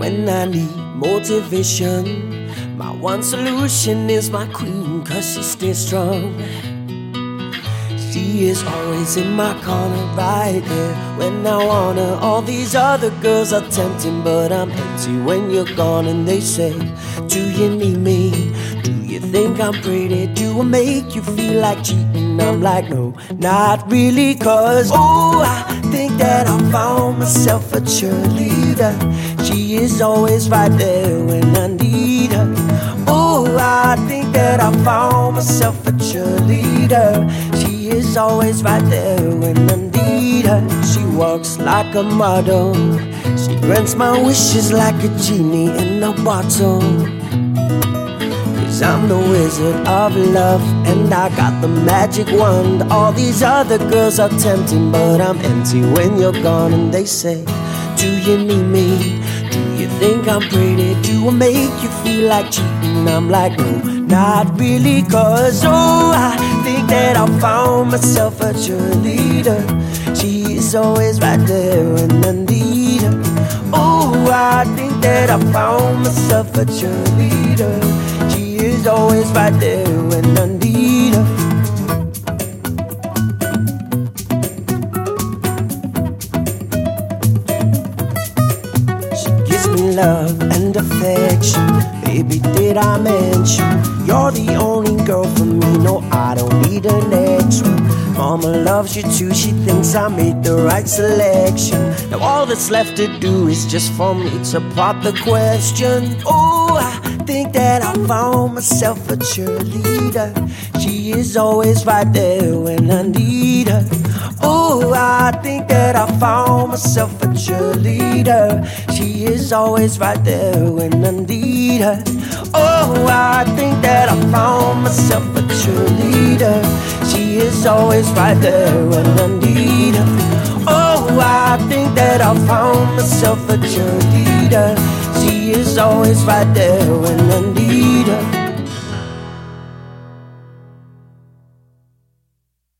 when I need motivation. My one solution is my queen, cause she stays strong. She is always in my corner, right there when I want her. All these other girls are tempting, but I'm empty when you're gone. And they say, do you need me? Do you think I'm pretty? Do I make you feel like cheating? I'm like, no, not really, cause oh, I think that I found myself a cheerleader. She is always right there when I need her. Oh, I think that I found myself a cheerleader. She is always right there when I need her. She walks like a model. She grants my wishes like a genie in a bottle. Cause I'm the wizard of love, and I got the magic wand. All these other girls are tempting, but I'm empty when you're gone. And they say, do you need me? Do you think I'm pretty? Do I make you feel like cheating? I'm like, no, not really, cause oh, I think that I found myself a cheerleader. She's always right there when I need her. Oh, I think that I found myself a cheerleader. She is always right there when I need her. Love and affection, baby, did I mention you're the only girl for me? No, I don't need an extra. Mama loves you too, she thinks I made the right selection. Now all that's left to do is just for me to pop the question. Oh, I think that I found myself a cheerleader. She is always right there when I need her. Oh, I think that I found myself a cheerleader. She is always right there when I need her. Oh, I think that I found myself a cheerleader. She is always right there when I need her. Oh, I think that I found myself a cheerleader. She is always right there when I need her.